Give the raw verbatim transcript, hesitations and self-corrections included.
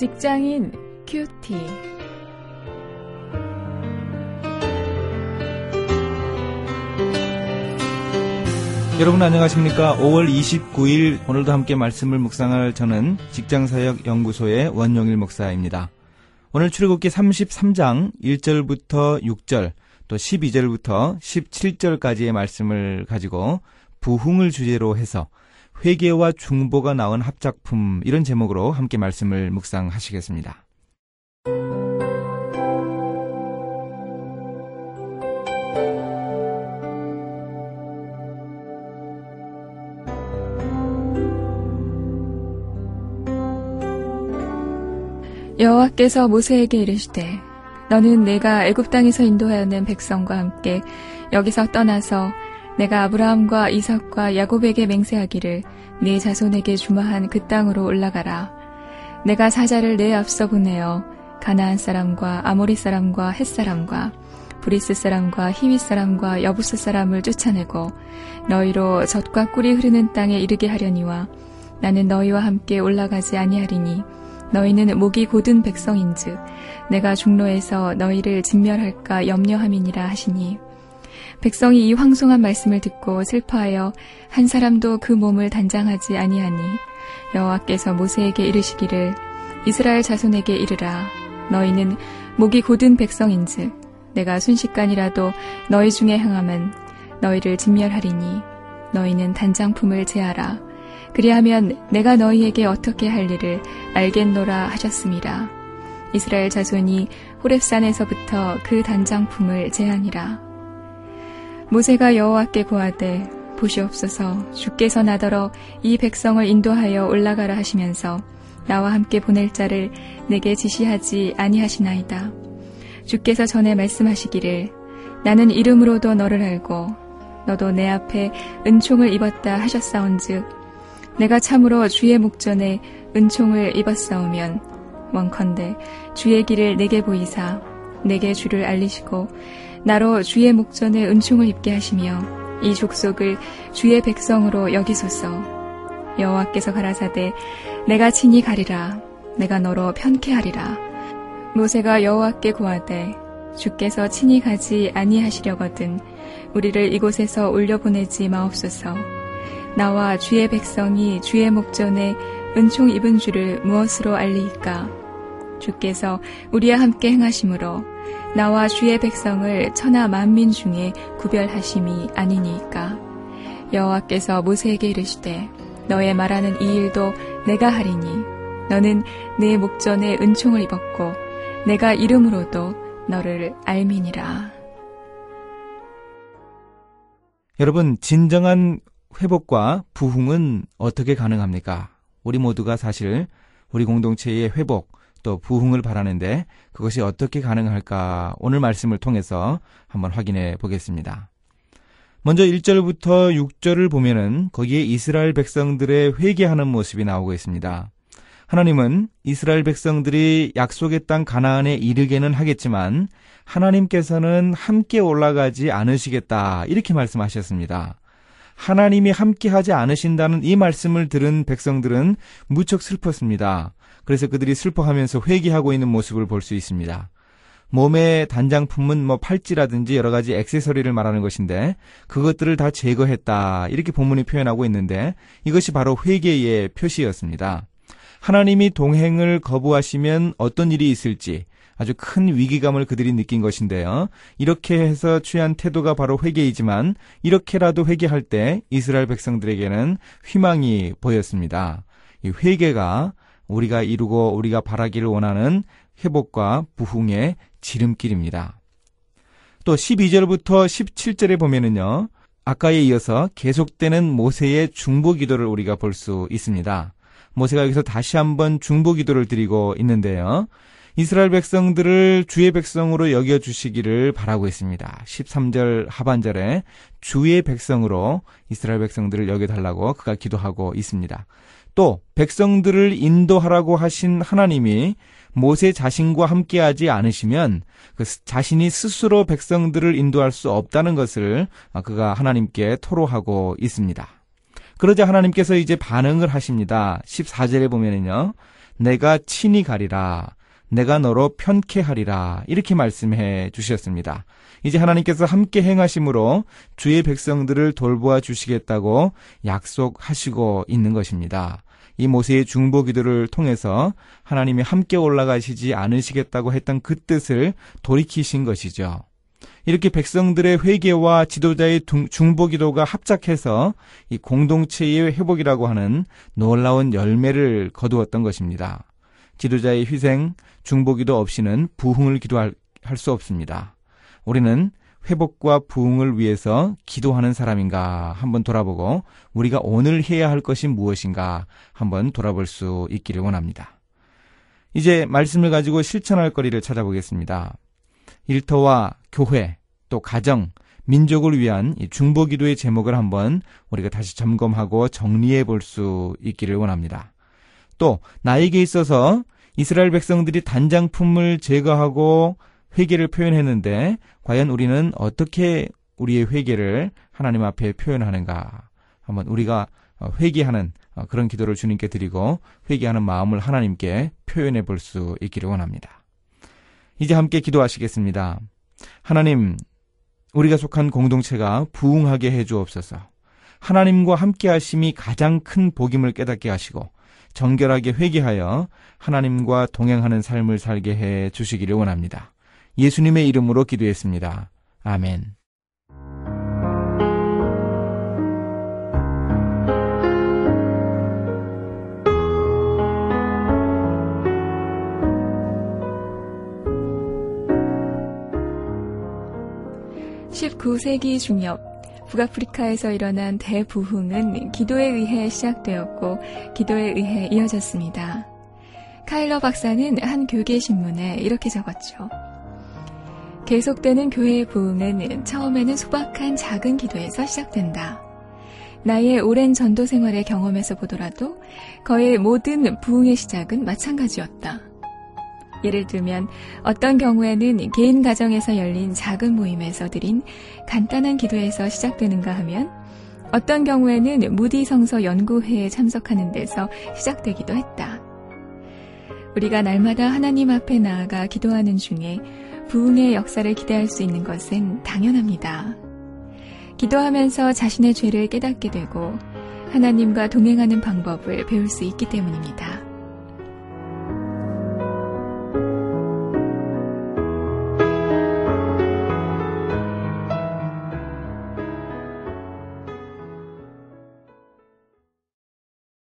직장인 큐티. 여러분 안녕하십니까? 오월 이십구일 오늘도 함께 말씀을 묵상할 저는 직장사역연구소의 원영일 목사입니다. 오늘 출애굽기 삼십삼장 일절부터 육절 또 십이절부터 십칠절까지의 말씀을 가지고 부흥을 주제로 해서 회개와 중보가 나온 합작품, 이런 제목으로 함께 말씀을 묵상하시겠습니다. 여호와께서 모세에게 이르시되 너는 내가 애굽 땅에서 인도하여 낸 백성과 함께 여기서 떠나서 내가 아브라함과 이삭과 야곱에게 맹세하기를 네 자손에게 주마한 그 땅으로 올라가라. 내가 사자를 내 앞서 보내어 가나안 사람과 아모리 사람과 헷 사람과 브리스 사람과 히위 사람과 여부스 사람을 쫓아내고 너희로 젖과 꿀이 흐르는 땅에 이르게 하려니와 나는 너희와 함께 올라가지 아니하리니 너희는 목이 곧은 백성인즉 내가 중로에서 너희를 진멸할까 염려함이니라 하시니 백성이 이 황송한 말씀을 듣고 슬퍼하여 한 사람도 그 몸을 단장하지 아니하니 여호와께서 모세에게 이르시기를 이스라엘 자손에게 이르라 너희는 목이 곧은 백성인즉 내가 순식간이라도 너희 중에 행함은 너희를 진멸하리니 너희는 단장품을 제하라 그리하면 내가 너희에게 어떻게 할 일을 알겠노라 하셨습니다. 이스라엘 자손이 호렙산에서부터 그 단장품을 제하니라. 모세가 여호와께 고하되 보시옵소서 주께서 나더러 이 백성을 인도하여 올라가라 하시면서 나와 함께 보낼 자를 내게 지시하지 아니하시나이다. 주께서 전에 말씀하시기를 나는 이름으로도 너를 알고 너도 내 앞에 은총을 입었다 하셨사온즉 내가 참으로 주의 목전에 은총을 입었사오면 원컨대 주의 길을 내게 보이사 내게 주를 알리시고 나로 주의 목전에 은총을 입게 하시며 이 족속을 주의 백성으로 여기소서. 여호와께서 가라사대 내가 친히 가리라 내가 너로 편케하리라. 모세가 여호와께 고하되 주께서 친히 가지 아니하시려거든 우리를 이곳에서 올려보내지 마옵소서. 나와 주의 백성이 주의 목전에 은총 입은 주를 무엇으로 알리이까. 주께서 우리와 함께 행하심으로 나와 주의 백성을 천하 만민 중에 구별하심이 아니니까. 여호와께서 모세에게 이르시되 너의 말하는 이 일도 내가 하리니 너는 내 목전에 은총을 입었고 내가 이름으로도 너를 알미니라. 여러분, 진정한 회복과 부흥은 어떻게 가능합니까? 우리 모두가 사실 우리 공동체의 회복 또 부흥을 바라는데 그것이 어떻게 가능할까, 오늘 말씀을 통해서 한번 확인해 보겠습니다. 먼저 일절부터 육절을 보면은 거기에 이스라엘 백성들의 회개하는 모습이 나오고 있습니다. 하나님은 이스라엘 백성들이 약속의 땅 가나안에 이르게는 하겠지만 하나님께서는 함께 올라가지 않으시겠다 이렇게 말씀하셨습니다. 하나님이 함께하지 않으신다는 이 말씀을 들은 백성들은 무척 슬펐습니다. 그래서 그들이 슬퍼하면서 회개하고 있는 모습을 볼 수 있습니다. 몸의 단장품은 뭐 팔찌라든지 여러 가지 액세서리를 말하는 것인데 그것들을 다 제거했다 이렇게 본문이 표현하고 있는데 이것이 바로 회개의 표시였습니다. 하나님이 동행을 거부하시면 어떤 일이 있을지 아주 큰 위기감을 그들이 느낀 것인데요. 이렇게 해서 취한 태도가 바로 회개이지만 이렇게라도 회개할 때 이스라엘 백성들에게는 희망이 보였습니다. 이 회개가 우리가 이루고 우리가 바라기를 원하는 회복과 부흥의 지름길입니다. 또 십이절부터 십칠절에 보면은요, 아까에 이어서 계속되는 모세의 중보 기도를 우리가 볼 수 있습니다. 모세가 여기서 다시 한번 중보 기도를 드리고 있는데요. 이스라엘 백성들을 주의 백성으로 여겨주시기를 바라고 있습니다. 십삼절 하반절에 주의 백성으로 이스라엘 백성들을 여겨달라고 그가 기도하고 있습니다. 또 백성들을 인도하라고 하신 하나님이 모세 자신과 함께하지 않으시면 그 자신이 스스로 백성들을 인도할 수 없다는 것을 그가 하나님께 토로하고 있습니다. 그러자 하나님께서 이제 반응을 하십니다. 십사절에 보면은요. 내가 친히 가리라. 내가 너로 편케하리라. 이렇게 말씀해 주셨습니다. 이제 하나님께서 함께 행하심으로 주의 백성들을 돌보아 주시겠다고 약속하시고 있는 것입니다. 이 모세의 중보 기도를 통해서 하나님이 함께 올라가시지 않으시겠다고 했던 그 뜻을 돌이키신 것이죠. 이렇게 백성들의 회개와 지도자의 중보 기도가 합작해서 이 공동체의 회복이라고 하는 놀라운 열매를 거두었던 것입니다. 지도자의 희생, 중보기도 없이는 부흥을 기도할 수 없습니다. 우리는 회복과 부흥을 위해서 기도하는 사람인가 한번 돌아보고 우리가 오늘 해야 할 것이 무엇인가 한번 돌아볼 수 있기를 원합니다. 이제 말씀을 가지고 실천할 거리를 찾아보겠습니다. 일터와 교회, 또 가정, 민족을 위한 중보기도의 제목을 한번 우리가 다시 점검하고 정리해 볼 수 있기를 원합니다. 또 나에게 있어서 이스라엘 백성들이 단장품을 제거하고 회개를 표현했는데 과연 우리는 어떻게 우리의 회개를 하나님 앞에 표현하는가, 한번 우리가 회개하는 그런 기도를 주님께 드리고 회개하는 마음을 하나님께 표현해 볼 수 있기를 원합니다. 이제 함께 기도하시겠습니다. 하나님, 우리가 속한 공동체가 부흥하게 해주옵소서. 하나님과 함께 하심이 가장 큰 복임을 깨닫게 하시고 정결하게 회개하여 하나님과 동행하는 삶을 살게 해 주시기를 원합니다. 예수님의 이름으로 기도했습니다. 아멘. 십구 세기 중엽 북아프리카에서 일어난 대부흥은 기도에 의해 시작되었고 기도에 의해 이어졌습니다. 카일러 박사는 한 교계신문에 이렇게 적었죠. 계속되는 교회의 부흥은 처음에는 소박한 작은 기도에서 시작된다. 나의 오랜 전도 생활의 경험에서 보더라도 거의 모든 부흥의 시작은 마찬가지였다. 예를 들면 어떤 경우에는 개인 가정에서 열린 작은 모임에서 드린 간단한 기도에서 시작되는가 하면 어떤 경우에는 무디 성서 연구회에 참석하는 데서 시작되기도 했다. 우리가 날마다 하나님 앞에 나아가 기도하는 중에 부흥의 역사를 기대할 수 있는 것은 당연합니다. 기도하면서 자신의 죄를 깨닫게 되고 하나님과 동행하는 방법을 배울 수 있기 때문입니다.